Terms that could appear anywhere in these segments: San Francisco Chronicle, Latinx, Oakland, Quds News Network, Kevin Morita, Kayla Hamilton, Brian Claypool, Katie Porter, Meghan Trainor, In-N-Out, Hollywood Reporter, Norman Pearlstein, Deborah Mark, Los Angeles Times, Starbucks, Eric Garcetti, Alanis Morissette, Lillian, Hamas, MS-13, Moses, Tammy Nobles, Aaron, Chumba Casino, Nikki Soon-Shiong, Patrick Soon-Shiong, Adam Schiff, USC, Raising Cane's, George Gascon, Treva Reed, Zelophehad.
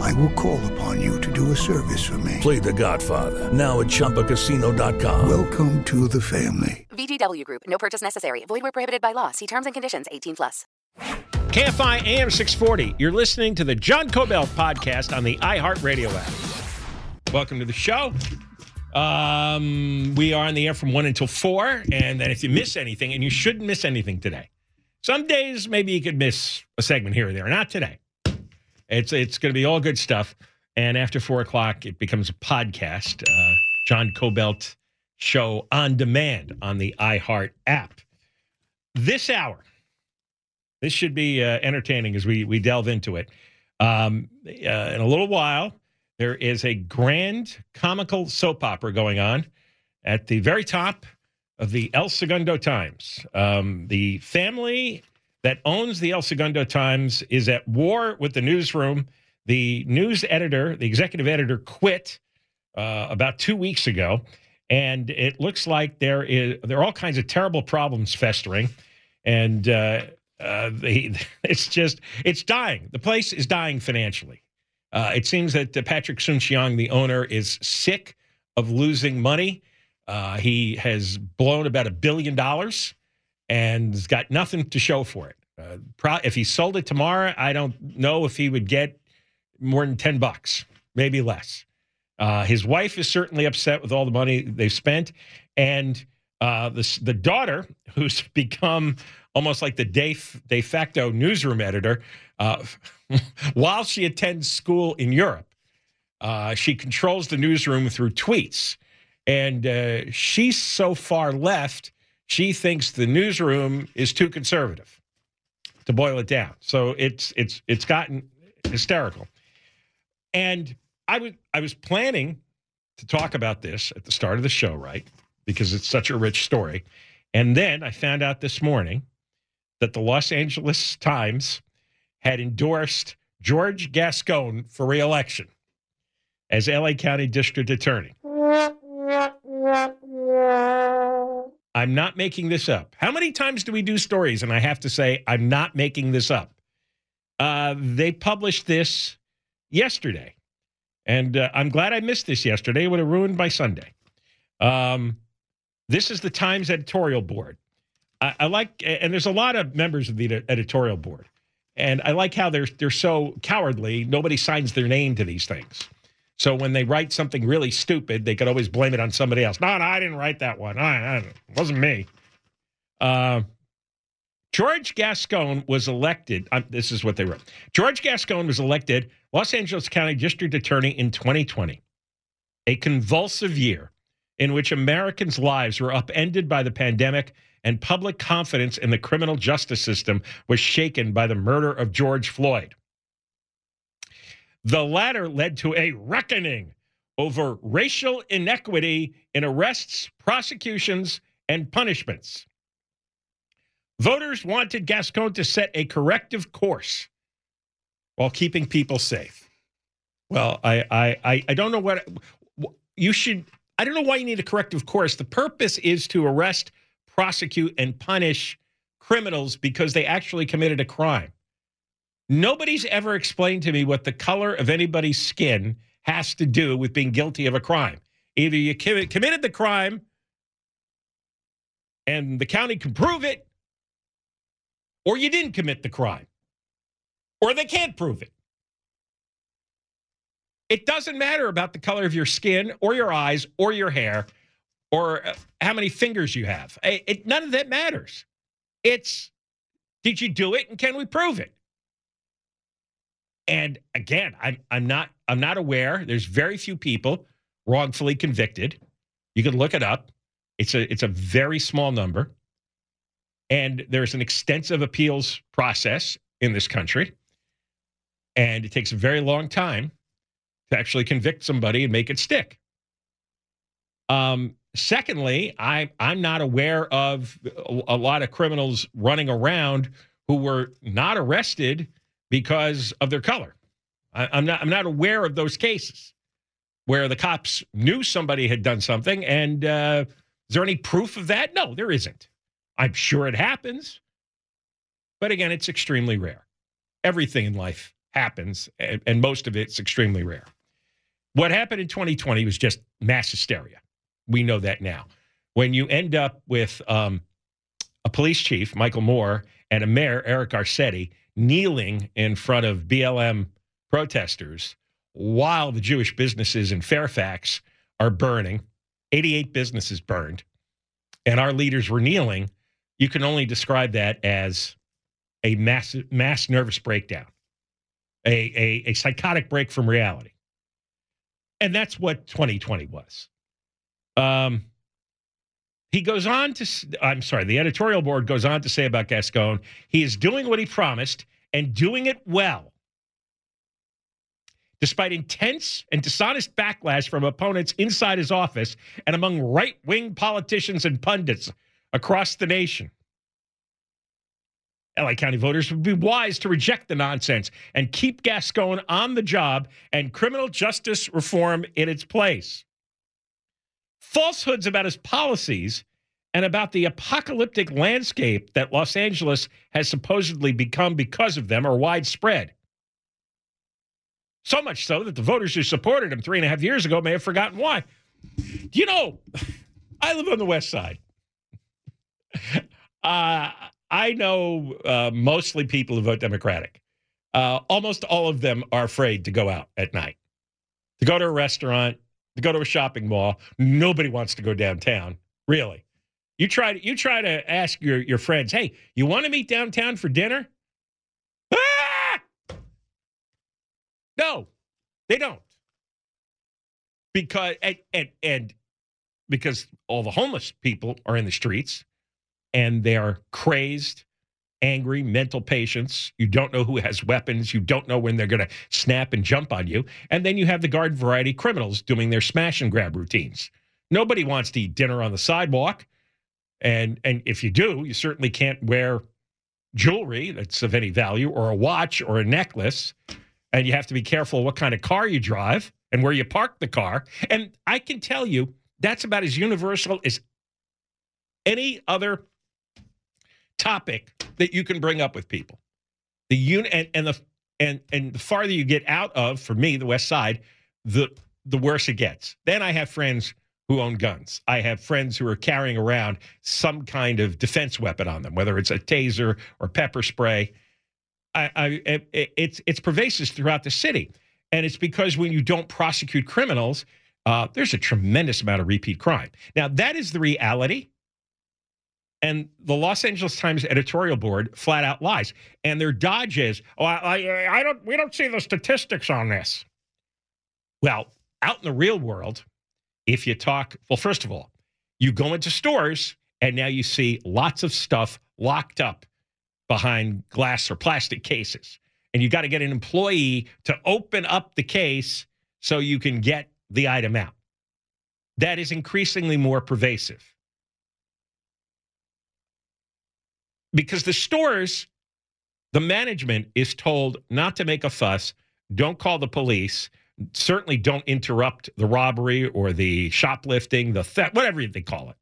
I will call upon you to do a service for me. Play The Godfather, now at ChumbaCasino.com. Welcome to the family. VGW Group. No purchase necessary. Void where prohibited by law. See terms and conditions. 18+. KFI AM 640. You're listening to the John Kobylt podcast on the iHeartRadio app. Welcome to the show. We are on the air from 1 until 4. And then if you miss anything, and you shouldn't miss anything today. Some days, maybe you could miss a segment here or there. Not today. It's going to be all good stuff. And after 4 o'clock, it becomes a podcast. John Kobylt Show on demand on the iHeart app. This hour, this should be entertaining as we delve into it. In a little while, there is a grand comical soap opera going on at the very top of the El Segundo Times. The family that owns the El Segundo Times is at war with the newsroom. The news editor, the executive editor, quit about 2 weeks ago, and it looks like there are all kinds of terrible problems festering, and it's dying. The place is dying financially. It seems that Patrick Soon-Shiong, the owner, is sick of losing money. He has blown about $1 billion and has got nothing to show for it. If he sold it tomorrow, I don't know if he would get more than $10, maybe less. His wife is certainly upset with all the money they've spent. And the daughter, who's become almost like the de facto newsroom editor, while she attends school in Europe, she controls the newsroom through tweets. And she's so far left, she thinks the newsroom is too conservative, to boil it down. So it's gotten hysterical. And I was planning to talk about this at the start of the show, right? Because it's such a rich story. And then I found out this morning that the Los Angeles Times had endorsed George Gascon for re-election as LA County District Attorney. I'm not making this up. How many times do we do stories and I have to say I'm not making this up? They published this yesterday, and I'm glad I missed this yesterday. It would have ruined my Sunday. This is the Times editorial board. I like, and there's a lot of members of the editorial board, and I like how they're so cowardly. Nobody signs their name to these things. So when they write something really stupid, they could always blame it on somebody else. No, I didn't write that one. It wasn't me. George Gascon was elected. This is what they wrote. George Gascon was elected Los Angeles County District Attorney in 2020, a convulsive year in which Americans' lives were upended by the pandemic and public confidence in the criminal justice system was shaken by the murder of George Floyd. The latter led to a reckoning over racial inequity in arrests, prosecutions, and punishments. Voters wanted Gascon to set a corrective course while keeping people safe. Well, I don't know what you should. I don't know why you need a corrective course. The purpose is to arrest, prosecute, and punish criminals because they actually committed a crime. Nobody's ever explained to me what the color of anybody's skin has to do with being guilty of a crime. Either you committed the crime and the county can prove it, or you didn't commit the crime, or they can't prove it. It doesn't matter about the color of your skin or your eyes or your hair or how many fingers you have. None of that matters. It's, did you do it and can we prove it? And again, I'm not aware. There's very few people wrongfully convicted. You can look it up. It's a very small number. And there's an extensive appeals process in this country. And it takes a very long time to actually convict somebody and make it stick. Secondly, I'm not aware of a lot of criminals running around who were not arrested because of their color. I'm not aware of those cases where the cops knew somebody had done something. And is there any proof of that? No, there isn't. I'm sure it happens, but again, it's extremely rare. Everything in life happens, and most of it's extremely rare. What happened in 2020 was just mass hysteria. We know that now. When you end up with a police chief, Michael Moore, and a mayor, Eric Garcetti, kneeling in front of BLM protesters while the Jewish businesses in Fairfax are burning, 88 businesses burned, and our leaders were kneeling, you can only describe that as a mass nervous breakdown, a psychotic break from reality. And that's what 2020 was. He goes on to, I'm sorry, the editorial board goes on to say about Gascon, he is doing what he promised and doing it well. Despite intense and dishonest backlash from opponents inside his office and among right-wing politicians and pundits across the nation. LA County voters would be wise to reject the nonsense and keep Gascon on the job and criminal justice reform in its place. Falsehoods about his policies and about the apocalyptic landscape that Los Angeles has supposedly become because of them are widespread. So much so that the voters who supported him 3.5 years ago may have forgotten why. You know, I live on the West Side. I know mostly people who vote Democratic. Almost all of them are afraid to go out at night, to go to a restaurant, to go to a shopping mall. Nobody wants to go downtown, really. You try to ask your friends, hey, you want to meet downtown for dinner? No, they don't. Because and because all the homeless people are in the streets and they are crazed, angry, mental patients. You don't know who has weapons. You don't know when they're going to snap and jump on you. And then you have the garden variety criminals doing their smash and grab routines. Nobody wants to eat dinner on the sidewalk. And if you do, you certainly can't wear jewelry that's of any value or a watch or a necklace. And you have to be careful what kind of car you drive and where you park the car. And I can tell you that's about as universal as any other topic that you can bring up with people. The farther you get out of, for me, the West Side, the worse it gets. Then I have friends who own guns. I have friends who are carrying around some kind of defense weapon on them, whether it's a taser or pepper spray. It's pervasive throughout the city. And it's because when you don't prosecute criminals, there's a tremendous amount of repeat crime. Now, that is the reality. And the Los Angeles Times editorial board flat out lies. And their dodge is, we don't see the statistics on this. Well, out in the real world, if you talk, well, first of all, you go into stores and now you see lots of stuff locked up behind glass or plastic cases. And you got to get an employee to open up the case so you can get the item out. That is increasingly more pervasive. Because the stores, the management is told not to make a fuss, don't call the police, certainly don't interrupt the robbery or the shoplifting, the theft, whatever they call it.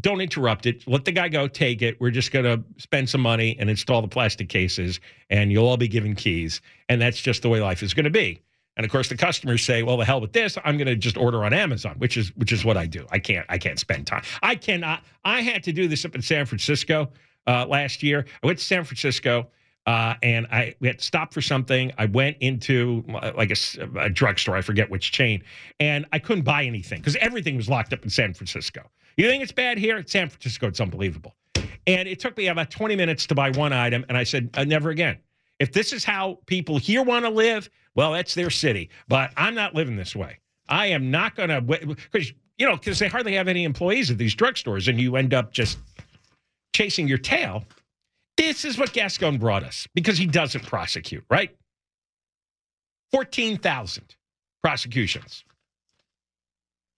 Don't interrupt it. Let the guy go, take it. We're just going to spend some money and install the plastic cases, and you'll all be given keys. And that's just the way life is going to be. And of course, the customers say, well, the hell with this. I'm going to just order on Amazon, which is what I do. I can't spend time. I cannot. I had to do this up in San Francisco last year. I went to San Francisco and we had to stop for something. I went into like a drugstore. I forget which chain. And I couldn't buy anything because everything was locked up in San Francisco. You think it's bad here? At San Francisco, it's unbelievable. And it took me about 20 minutes to buy one item. And I said, never again. If this is how people here want to live, well, that's their city. But I'm not living this way. I am not going to, because they hardly have any employees at these drugstores. And you end up just chasing your tail. This is what Gascon brought us because he doesn't prosecute, right? 14,000 prosecutions.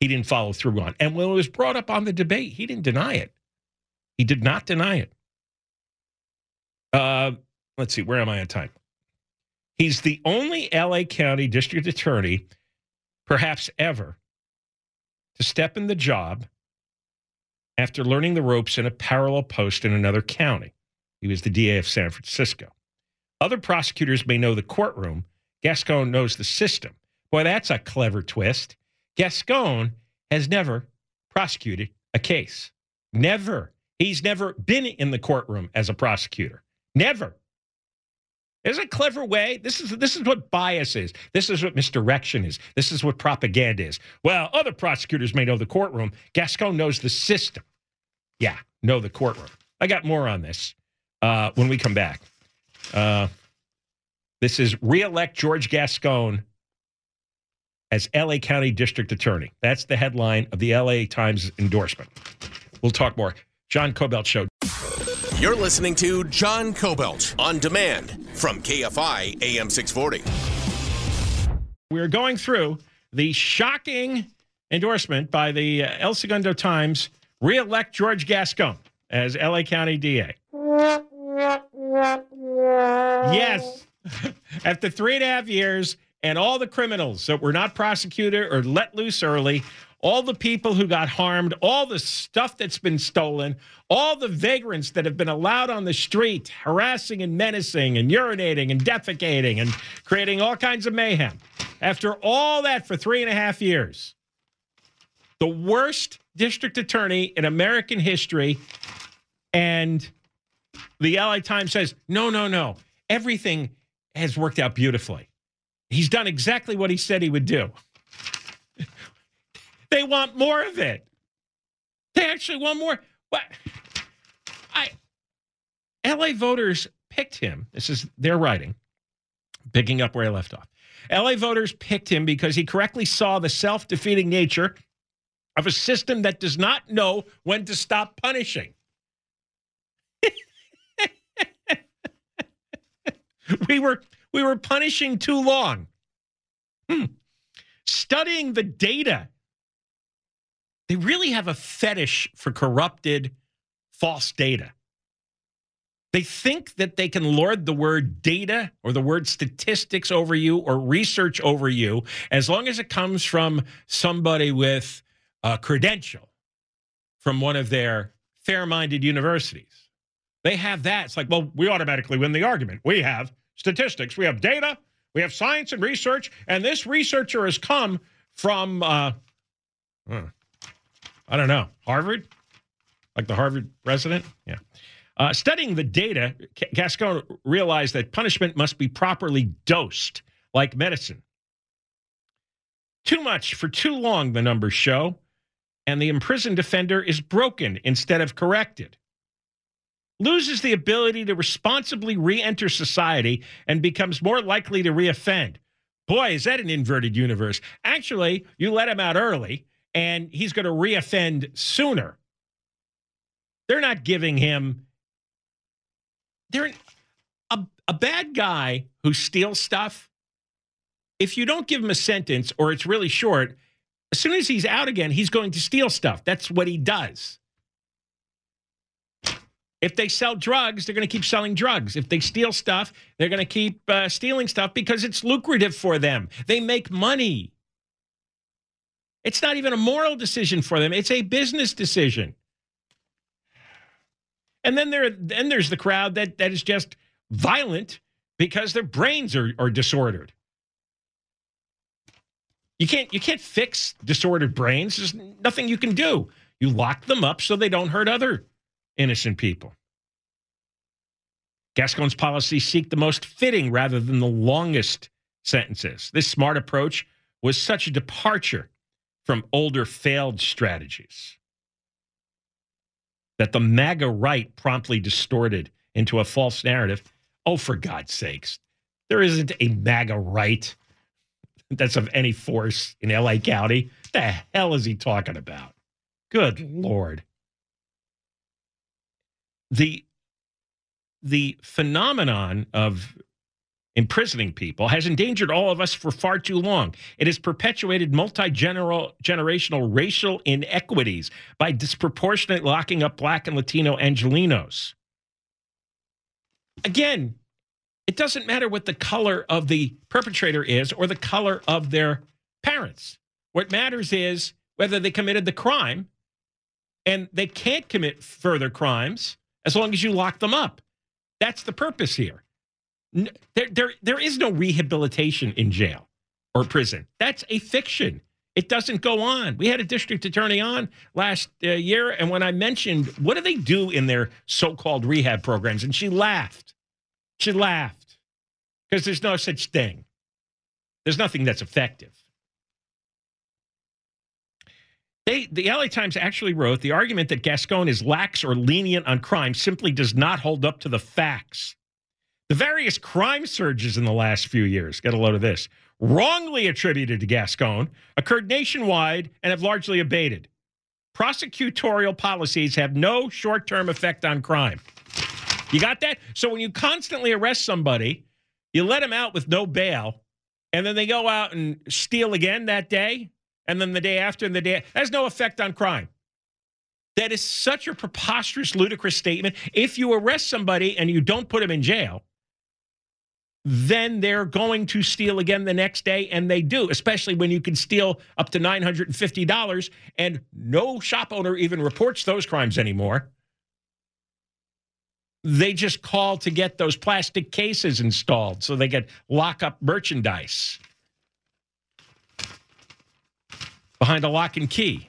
He didn't follow through on. And when it was brought up on the debate, he didn't deny it. He did not deny it. Let's see, where am I on time? He's the only LA County District Attorney, perhaps ever, to step in the job after learning the ropes in a parallel post in another county. He was the DA of San Francisco. Other prosecutors may know the courtroom. Gascon knows the system. Boy, that's a clever twist. Gascon has never prosecuted a case. Never. He's never been in the courtroom as a prosecutor. Never. There's a clever way. This is what bias is. This is what misdirection is. This is what propaganda is. Well, other prosecutors may know the courtroom. Gascon knows the system. Yeah, know the courtroom. I got more on this when we come back. This is re-elect George Gascon as LA County District Attorney. That's the headline of the LA Times endorsement. We'll talk more. John Kobylt Show. You're listening to John Kobylt on demand from KFI AM 640. We're going through the shocking endorsement by the El Segundo Times, re-elect George Gascon as LA County DA. Yes. After 3.5 years, and all the criminals that were not prosecuted or let loose early, all the people who got harmed, all the stuff that's been stolen, all the vagrants that have been allowed on the street, harassing and menacing and urinating and defecating and creating all kinds of mayhem. After all that for 3.5 years, the worst district attorney in American history, and the LA Times says, no, everything has worked out beautifully. He's done exactly what he said he would do. They want more of it. They actually want more. What? LA voters picked him. This is their writing, picking up where I left off. LA voters picked him because he correctly saw the self-defeating nature of a system that does not know when to stop punishing. We were punishing too long. Studying the data. They really have a fetish for corrupted, false data. They think that they can lord the word data or the word statistics over you or research over you as long as it comes from somebody with a credential from one of their fair-minded universities. They have that. It's like, well, we automatically win the argument. We have statistics, we have data, we have science and research, and this researcher has come from, I don't know, Harvard? Like the Harvard president? Yeah. Studying the data, Gascon realized that punishment must be properly dosed, like medicine. Too much for too long, the numbers show, and the imprisoned offender is broken instead of corrected. Loses the ability to responsibly re-enter society and becomes more likely to reoffend. Boy, is that an inverted universe. Actually, you let him out early, and he's going to reoffend sooner. They're not giving him... They're a bad guy who steals stuff. If you don't give him a sentence or it's really short, as soon as he's out again, he's going to steal stuff. That's what he does. If they sell drugs, they're going to keep selling drugs. If they steal stuff, they're going to keep stealing stuff because it's lucrative for them. They make money. It's not even a moral decision for them. It's a business decision. And then there's the crowd that is just violent because their brains are disordered. You can't fix disordered brains. There's nothing you can do. You lock them up so they don't hurt other innocent people. Gascon's policies seek the most fitting rather than the longest sentences. This smart approach was such a departure from older failed strategies that the MAGA right promptly distorted into a false narrative. Oh, for God's sakes, there isn't a MAGA right that's of any force in LA County. What the hell is he talking about? Good Lord. The phenomenon of imprisoning people has endangered all of us for far too long. It has perpetuated multi-generational racial inequities by disproportionately locking up Black and Latino Angelinos. Again, it doesn't matter what the color of the perpetrator is or the color of their parents. What matters is whether they committed the crime, and they can't commit further crimes as long as you lock them up. That's the purpose here. There is no rehabilitation in jail or prison. That's a fiction. It doesn't go on. We had a district attorney on last year, and when I mentioned, what do they do in their so-called rehab programs? And she laughed. She laughed because there's no such thing. There's nothing that's effective. The LA Times actually wrote, the argument that Gascon is lax or lenient on crime simply does not hold up to the facts. The various crime surges in the last few years, get a load of this, wrongly attributed to Gascon, occurred nationwide and have largely abated. Prosecutorial policies have no short-term effect on crime. You got that? So when you constantly arrest somebody, you let them out with no bail, and then they go out and steal again that day, and then the day after and the day, that has no effect on crime. That is such a preposterous, ludicrous statement. If you arrest somebody and you don't put them in jail, then they're going to steal again the next day, and they do, especially when you can steal up to $950, and no shop owner even reports those crimes anymore. They just call to get those plastic cases installed so they could lock up merchandise behind a lock and key.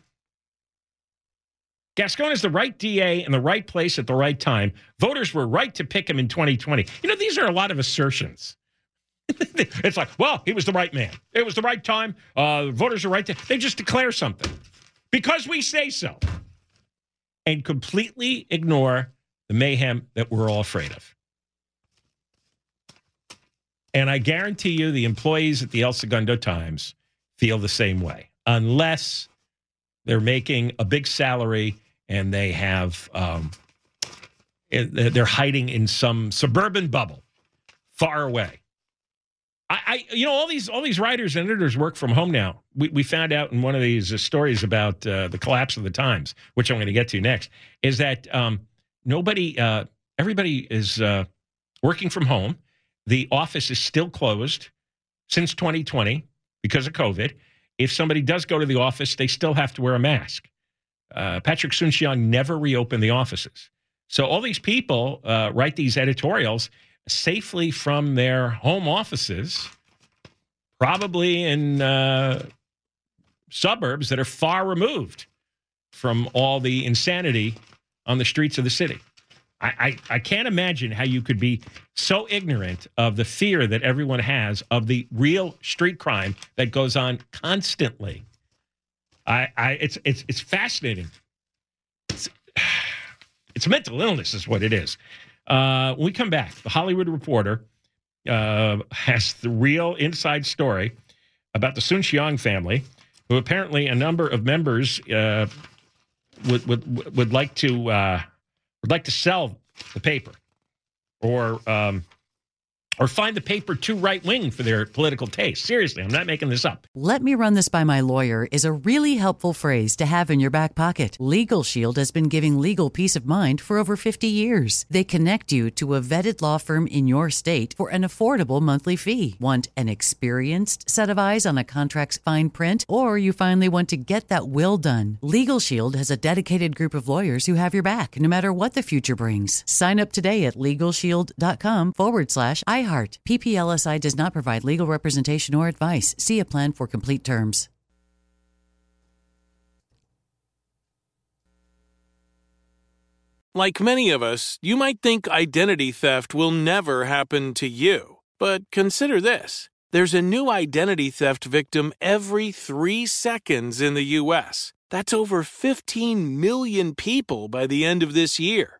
Gascon is the right DA in the right place at the right time. Voters were right to pick him in 2020. You know, these are a lot of assertions. It's like, well, he was the right man. It was the right time. Voters are right to. They just declare something because we say so and completely ignore the mayhem that we're all afraid of. And I guarantee you the employees at the El Segundo Times feel the same way, unless they're making a big salary and they have, they're hiding in some suburban bubble far away. All these writers and editors work from home now. We found out in one of these stories about the collapse of the Times, which I'm going to get to next, is that everybody is working from home. The office is still closed since 2020 because of COVID. If somebody does go to the office, they still have to wear a mask. Patrick Soon-Shiong never reopened the offices. So all these people write these editorials safely from their home offices, probably in suburbs that are far removed from all the insanity on the streets of the city. I can't imagine how you could be so ignorant of the fear that everyone has of the real street crime that goes on constantly. It's fascinating. It's mental illness is what it is. When we come back, the Hollywood Reporter has the real inside story about the Soon-Shiong family, who apparently a number of members would like to sell the paper, or find the paper too right-wing for their political taste. Seriously, I'm not making this up. Let me run this by my lawyer is a really helpful phrase to have in your back pocket. LegalShield has been giving legal peace of mind for over 50 years. They connect you to a vetted law firm in your state for an affordable monthly fee. Want an experienced set of eyes on a contract's fine print, or you finally want to get that will done? LegalShield has a dedicated group of lawyers who have your back, no matter what the future brings. Sign up today at LegalShield.com/iHeart. PPLSI does not provide legal representation or advice. See a plan for complete terms. Like many of us, you might think identity theft will never happen to you. But consider this. There's a new identity theft victim every 3 seconds in the U.S. That's over 15 million people by the end of this year,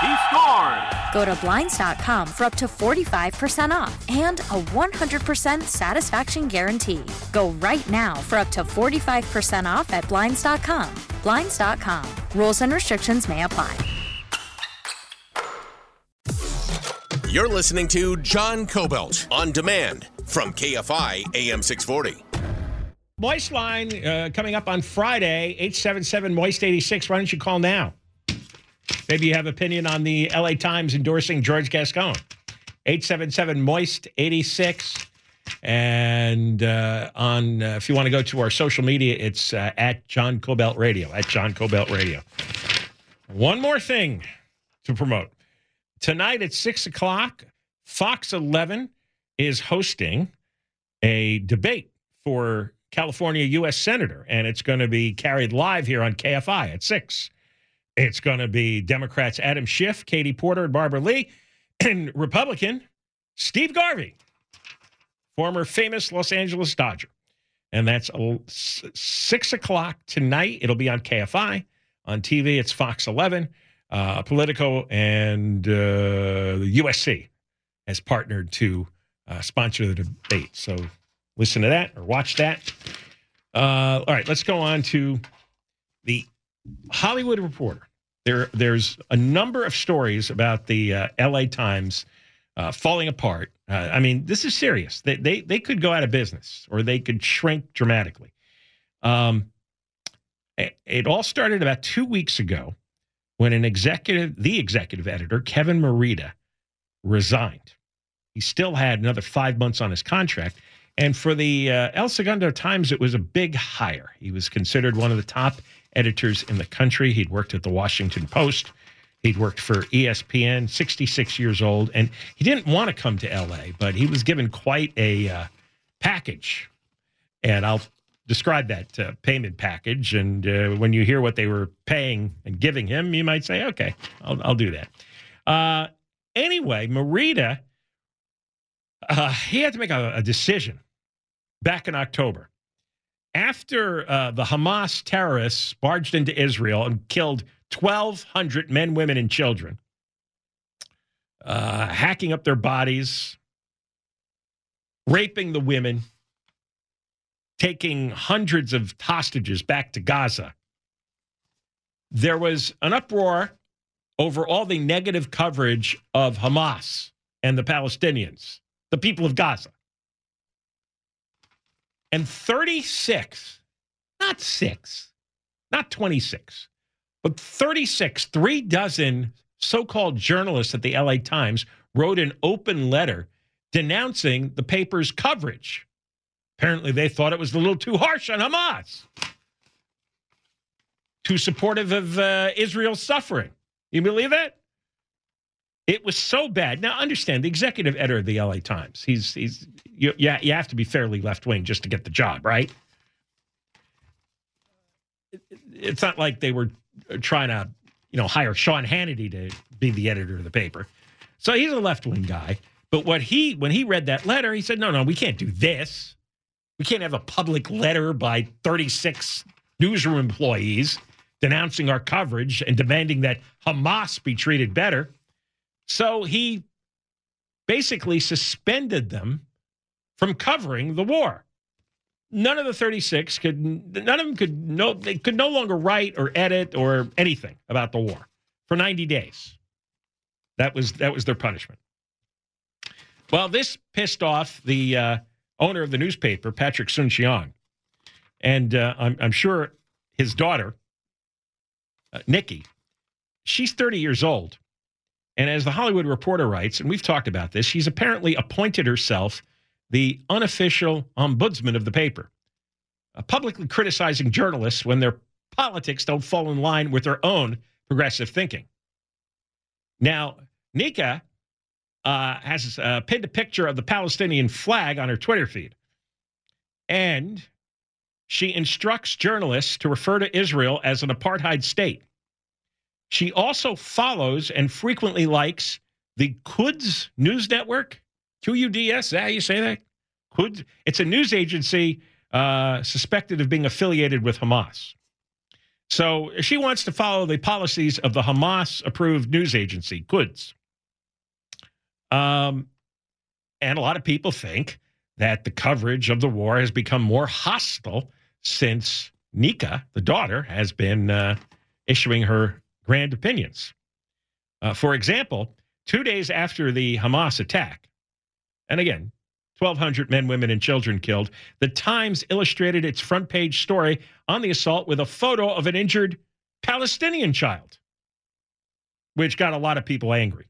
He scores. Go to Blinds.com for up to 45% off and a 100% satisfaction guarantee. Go right now for up to 45% off at Blinds.com. Blinds.com. Rules and restrictions may apply. You're listening to John Kobylt on demand from KFI AM 640. Moistline coming up on Friday, 877-MOIST-86. Why don't you call now? Maybe you have an opinion on the LA Times endorsing George Gascon. 877-MOIST-86. And if you want to go to our social media, it's at John Kobylt Radio, at John Kobylt Radio. One more thing to promote. Tonight at 6 o'clock, Fox 11 is hosting a debate for California U.S. Senator, and it's going to be carried live here on KFI at 6. It's going to be Democrats Adam Schiff, Katie Porter, and Barbara Lee, and Republican Steve Garvey, former famous Los Angeles Dodger. And that's 6 o'clock tonight. It'll be on KFI. On TV, it's Fox 11. Politico and USC has partnered to sponsor the debate. So listen to that or watch that. All right, let's go on to the Hollywood Reporter. There's a number of stories about the LA Times falling apart. I mean, this is serious. They could go out of business, or they could shrink dramatically. It all started about 2 weeks ago when the executive editor, Kevin Morita, resigned. He still had another 5 months on his contract. And for the El Segundo Times, it was a big hire. He was considered one of the top editors in the country. He'd worked at the Washington Post. He'd worked for ESPN, 66 years old. And he didn't want to come to L.A., but he was given quite a package. And I'll describe that payment package. And when you hear what they were paying and giving him, you might say, okay, I'll do that. Anyway, Morita... he had to make a decision back in October. After the Hamas terrorists barged into Israel and killed 1,200 men, women, and children, hacking up their bodies, raping the women, taking hundreds of hostages back to Gaza, there was an uproar over all the negative coverage of Hamas and the Palestinians, the people of Gaza. And 36, not six, not 26, but 36, three dozen so-called journalists at the LA Times wrote an open letter denouncing the paper's coverage. Apparently they thought it was a little too harsh on Hamas, too supportive of Israel's suffering. You believe that? It was so bad. Now, understand, the executive editor of the LA Times, you have to be fairly left-wing just to get the job, right? It's not like they were trying to, hire Sean Hannity to be the editor of the paper. So he's a left-wing guy. But when he read that letter, he said, no, we can't do this. We can't have a public letter by 36 newsroom employees denouncing our coverage and demanding that Hamas be treated better. So he basically suspended them from covering the war. None of the 36 could no longer write or edit or anything about the war for 90 days. That was their punishment. Well, this pissed off the owner of the newspaper, Patrick Soon-Shiong, and I'm sure his daughter, Nikki. She's 30 years old. And as the Hollywood Reporter writes, and we've talked about this, she's apparently appointed herself the unofficial ombudsman of the paper, publicly criticizing journalists when their politics don't fall in line with their own progressive thinking. Now, Nika has pinned a picture of the Palestinian flag on her Twitter feed. And she instructs journalists to refer to Israel as an apartheid state. She also follows and frequently likes the Quds News Network, QUDS, is that how you say that? Quds. It's a news agency suspected of being affiliated with Hamas. So she wants to follow the policies of the Hamas-approved news agency, Quds. And a lot of people think that the coverage of the war has become more hostile since Nika, the daughter, has been issuing her grand opinions. For example, 2 days after the Hamas attack, and again, 1,200 men, women, and children killed, the Times illustrated its front page story on the assault with a photo of an injured Palestinian child, which got a lot of people angry.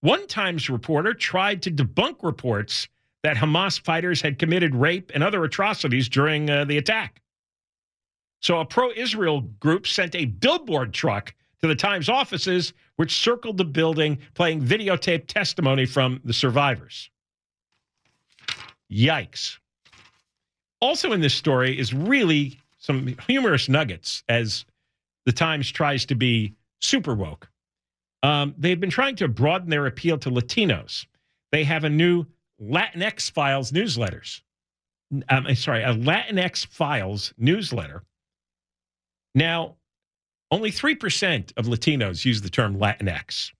One Times reporter tried to debunk reports that Hamas fighters had committed rape and other atrocities during the attack. So a pro-Israel group sent a billboard truck to the Times offices, which circled the building, playing videotaped testimony from the survivors. Yikes. Also in this story is really some humorous nuggets as the Times tries to be super woke. They've been trying to broaden their appeal to Latinos. They have a new Latinx Files newsletters. A Latinx Files newsletter. Now, only 3% of Latinos use the term Latinx.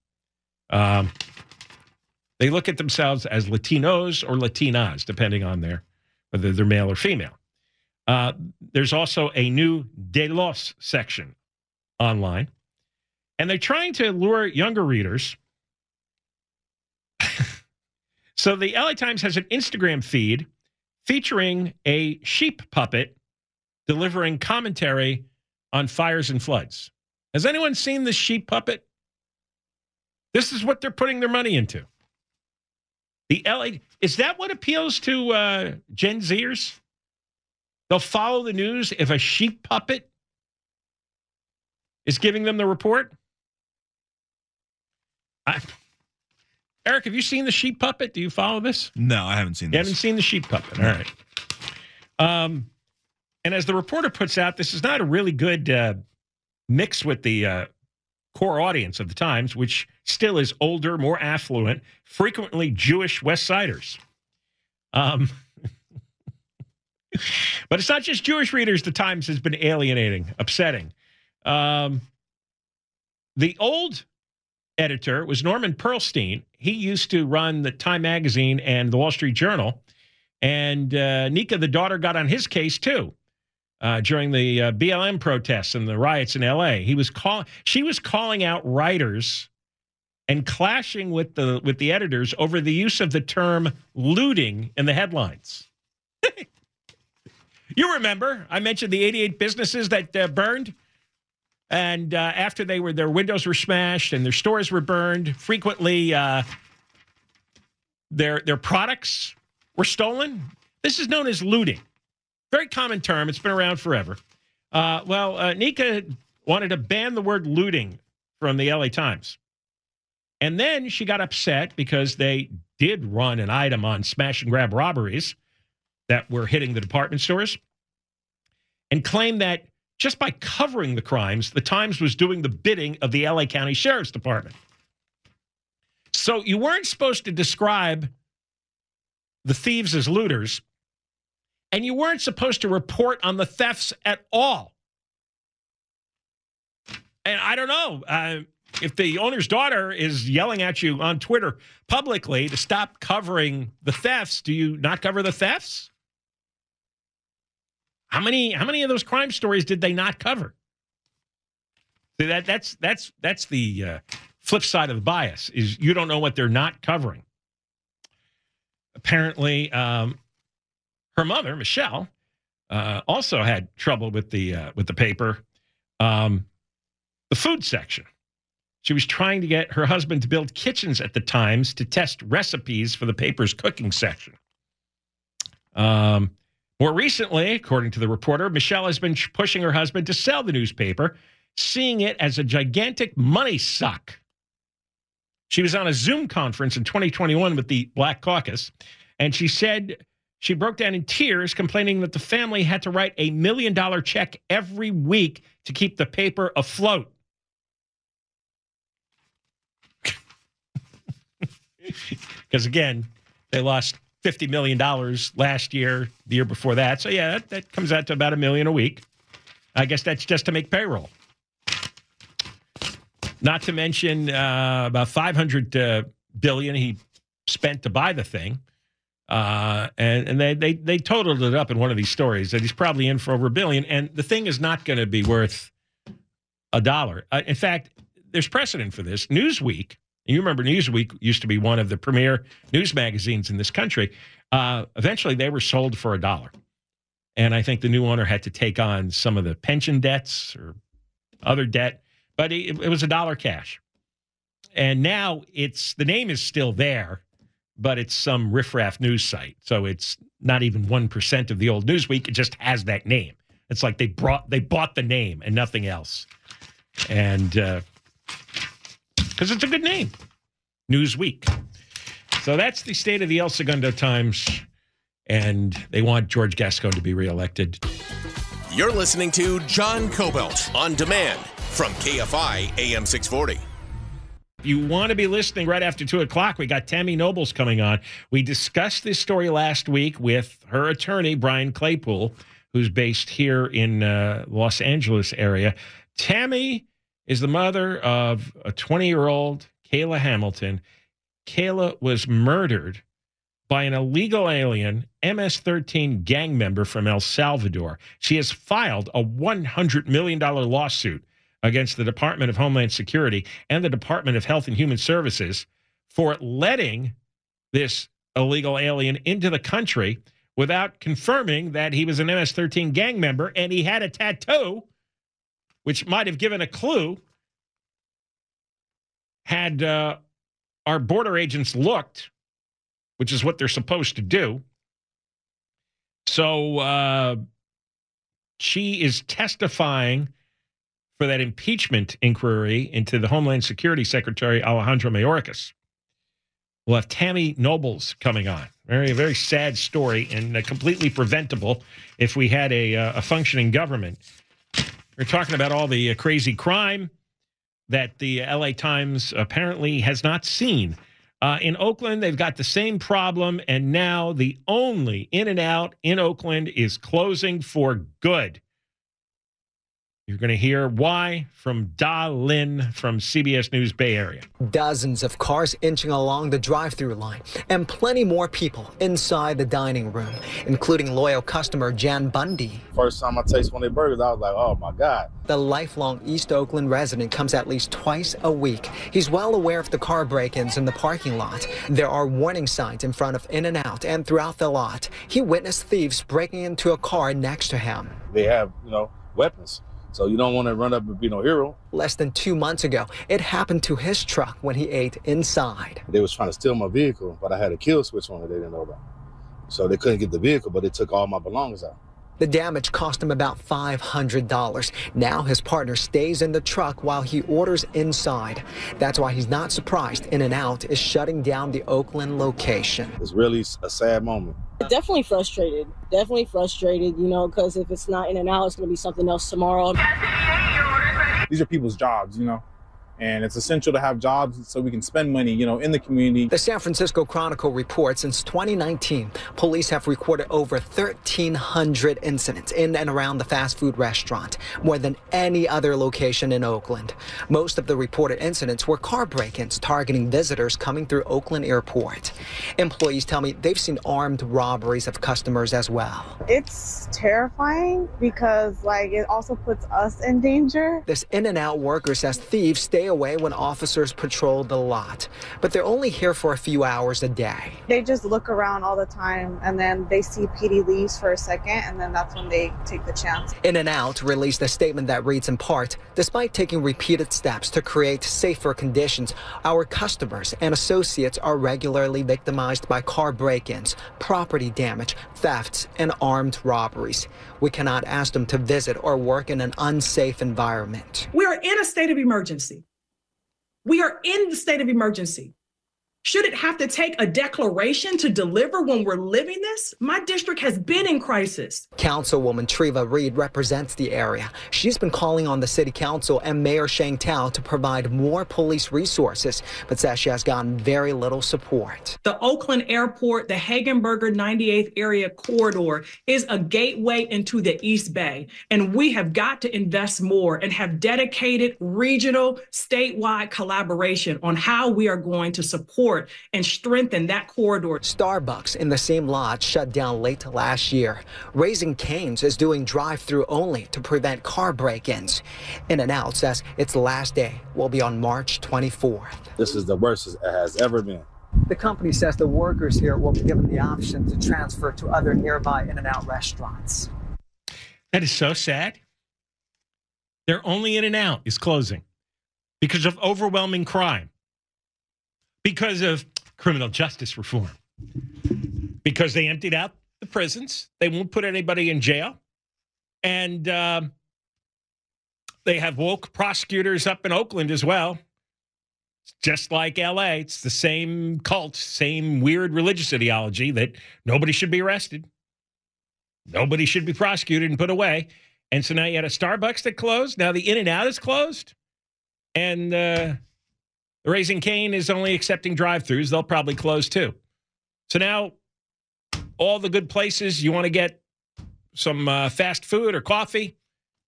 They look at themselves as Latinos or Latinas, depending on whether they're male or female. There's also a new De Los section online. And they're trying to lure younger readers So the LA Times has an Instagram feed featuring a sheep puppet delivering commentary on fires and floods. Has anyone seen the sheep puppet? This is what they're putting their money into. The LA, is that what appeals to Gen Zers? They'll follow the news if a sheep puppet is giving them the report? Eric, have you seen the sheep puppet? Do you follow this? No, I haven't seen this. You haven't seen the sheep puppet. All right. And as the reporter puts out, this is not a really good mix with the core audience of the Times, which still is older, more affluent, frequently Jewish West Siders. But it's not just Jewish readers the Times has been alienating, upsetting. The old editor was Norman Pearlstein. He used to run the Time Magazine and the Wall Street Journal. And Nika, the daughter, got on his case, too, during the BLM protests and the riots in L.A. She was calling out writers and clashing with the editors over the use of the term looting in the headlines. You remember, I mentioned the 88 businesses that burned. And after their windows were smashed and their stores were burned, frequently their products were stolen. This is known as looting. Very common term. It's been around forever. Nika wanted to ban the word looting from the LA Times. And then she got upset because they did run an item on smash and grab robberies that were hitting the department stores and claimed that just by covering the crimes, the Times was doing the bidding of the LA County Sheriff's Department. So you weren't supposed to describe the thieves as looters, and you weren't supposed to report on the thefts at all. And I don't know if the owner's daughter is yelling at you on Twitter publicly to stop covering the thefts. Do you not cover the thefts? How many of those crime stories did they not cover? See, that's the flip side of the bias, is you don't know what they're not covering. Apparently, her mother, Michelle, also had trouble with the paper, the food section. She was trying to get her husband to build kitchens at the Times to test recipes for the paper's cooking section. More recently, according to the reporter, Michelle has been pushing her husband to sell the newspaper, seeing it as a gigantic money suck. She was on a Zoom conference in 2021 with the Black Caucus, and she said she broke down in tears, complaining that the family had to write a $1 million check every week to keep the paper afloat. Because, again, they lost $50 million last year, the year before that. So, yeah, that comes out to about $1 million a week. I guess that's just to make payroll. Not to mention about $500 billion he spent to buy the thing. And they totaled it up in one of these stories that he's probably in for over $1 billion. And the thing is not going to be worth $1. In fact, there's precedent for this. Newsweek. And you remember Newsweek used to be one of the premier news magazines in this country. Eventually, they were sold for $1. And I think the new owner had to take on some of the pension debts or other debt. But it was $1 cash. And now the name is still there, but it's some riffraff news site. So it's not even 1% of the old Newsweek. It just has that name. It's like they bought the name and nothing else. And... because it's a good name, Newsweek. So that's the state of the El Segundo Times, and they want George Gascon to be reelected. You're listening to John Kobylt on demand from KFI AM 640. You want to be listening right after 2 o'clock. We got Tammy Nobles coming on. We discussed this story last week with her attorney, Brian Claypool, who's based here in Los Angeles area. Tammy is the mother of a 20-year-old, Kayla Hamilton. Kayla was murdered by an illegal alien, MS-13 gang member from El Salvador. She has filed a $100 million lawsuit against the Department of Homeland Security and the Department of Health and Human Services for letting this illegal alien into the country without confirming that he was an MS-13 gang member, and he had a tattoo, which might have given a clue had our border agents looked, which is what they're supposed to do. So she is testifying for that impeachment inquiry into the Homeland Security Secretary Alejandro Mayorkas. We'll have Tammy Nobles coming on. Very, very sad story and completely preventable if we had a functioning government. We're talking about all the crazy crime that the LA Times apparently has not seen. In Oakland, they've got the same problem, and now the only In-N-Out in Oakland is closing for good. You're going to hear why from Da Lin from CBS News Bay Area. Dozens of cars inching along the drive-through line and plenty more people inside the dining room, including loyal customer Jan Bundy. First time I tasted one of their burgers, I was like, oh, my God. The lifelong East Oakland resident comes at least twice a week. He's well aware of the car break-ins in the parking lot. There are warning signs in front of In-N-Out and throughout the lot. He witnessed thieves breaking into a car next to him. They have, weapons. So you don't want to run up and be no hero. Less than 2 months ago, it happened to his truck when he ate inside. They was trying to steal my vehicle, but I had a kill switch on it they didn't know about. So they couldn't get the vehicle, but they took all my belongings out. The damage cost him about $500. Now his partner stays in the truck while he orders inside. That's why he's not surprised In-N-Out is shutting down the Oakland location. It's really a sad moment. Definitely frustrated, because if it's not In-N-Out, it's going to be something else tomorrow. These are people's jobs, and it's essential to have jobs so we can spend money, in the community. The San Francisco Chronicle reports since 2019, police have recorded over 1,300 incidents in and around the fast food restaurant, more than any other location in Oakland. Most of the reported incidents were car break-ins targeting visitors coming through Oakland Airport. Employees tell me they've seen armed robberies of customers as well. It's terrifying because, it also puts us in danger. This In-N-Out worker says thieves stay away when officers patrol the lot, but they're only here for a few hours a day. They just look around all the time, and then they see PD leaves for a second, and then that's when they take the chance. In-N-Out released a statement that reads in part, despite taking repeated steps to create safer conditions, our customers and associates are regularly victimized by car break-ins, property damage, thefts, and armed robberies. We cannot ask them to visit or work in an unsafe environment. We are in a state of emergency. We are in the state of emergency. Should it have to take a declaration to deliver when we're living this? My district has been in crisis. Councilwoman Treva Reed represents the area. She's been calling on the city council and Mayor Shang Tao to provide more police resources, but says she has gotten very little support. The Oakland Airport, the Hagenberger 98th area corridor is a gateway into the East Bay, and we have got to invest more and have dedicated regional, statewide collaboration on how we are going to support and strengthen that corridor. Starbucks in the same lot shut down late last year. Raising Cane's is doing drive-through only to prevent car break-ins. In-N-Out says its last day will be on March 24th. This is the worst it has ever been. The company says the workers here will be given the option to transfer to other nearby In-N-Out restaurants. That is so sad. Their only In-N-Out is closing because of overwhelming crime. Because of criminal justice reform. Because they emptied out the prisons. They won't put anybody in jail. And they have woke prosecutors up in Oakland as well. It's just like LA. It's the same cult, same weird religious ideology that nobody should be arrested. Nobody should be prosecuted and put away. And so now you had a Starbucks that closed. Now the In-N-Out is closed. And Raising Cane is only accepting drive-thrus. They'll probably close too. So now all the good places you want to get some fast food or coffee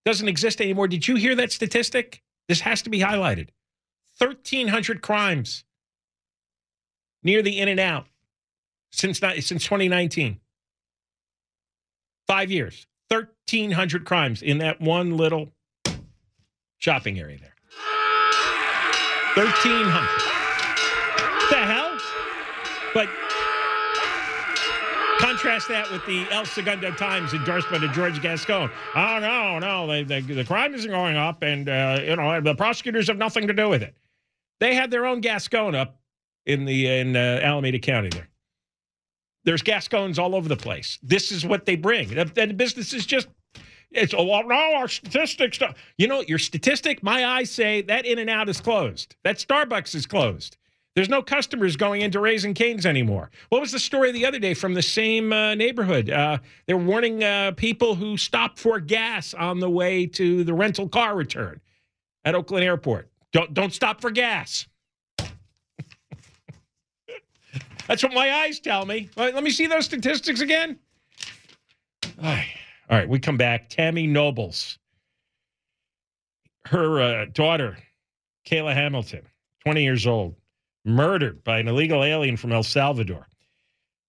doesn't exist anymore. Did you hear that statistic? This has to be highlighted. 1,300 crimes near the In-N-Out since 2019. 5 years. 1,300 crimes in that one little shopping area there. 1,300. What the hell? But Contrast that with the El Segundo Times endorsement of George Gascon. Oh, no, the crime isn't going up, and the prosecutors have nothing to do with it. They had their own Gascon up in Alameda County there. There's Gascons all over the place. This is what they bring. The business is just, it's a lot. No, our statistics. Your statistic, my eyes say that In-N-Out is closed. That Starbucks is closed. There's no customers going into Raising Cane's anymore. What was the story the other day from the same neighborhood? They're warning people who stop for gas on the way to the rental car return at Oakland Airport. Don't stop for gas. That's what my eyes tell me. Let me see those statistics again. All right, we come back. Tammy Nobles, her daughter, Kayla Hamilton, 20 years old, murdered by an illegal alien from El Salvador.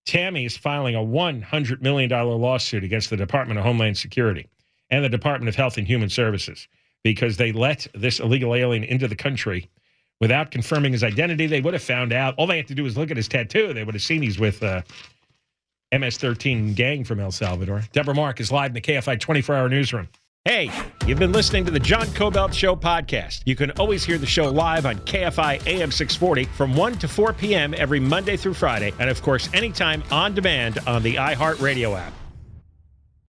Tammy is filing a $100 million lawsuit against the Department of Homeland Security and the Department of Health and Human Services because they let this illegal alien into the country without confirming his identity. They would have found out. All they had to do was look at his tattoo. They would have seen he's with MS-13 gang from El Salvador. Deborah Mark is live in the KFI 24-hour newsroom. Hey, you've been listening to the John Kobylt Show podcast. You can always hear the show live on KFI AM 640 from 1 to 4 p.m. every Monday through Friday. And, of course, anytime on demand on the iHeartRadio app.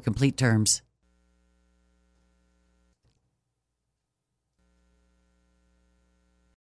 complete terms.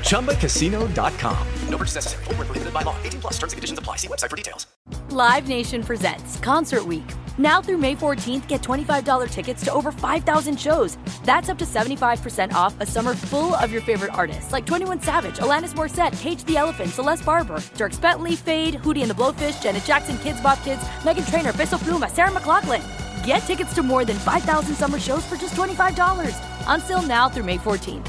ChumbaCasino.com. No purchase necessary. Void where prohibited by law. 18+ terms and conditions apply. See website for details. Live Nation presents Concert Week. Now through May 14th, get $25 tickets to over 5,000 shows. That's up to 75% off a summer full of your favorite artists like 21 Savage, Alanis Morissette, Cage the Elephant, Celeste Barber, Dierks Bentley, Fade, Hootie and the Blowfish, Janet Jackson, Kidz Bop Kids, Meghan Trainor, Bissell Pluma, Sarah McLachlan. Get tickets to more than 5,000 summer shows for just $25. Until now through May 14th.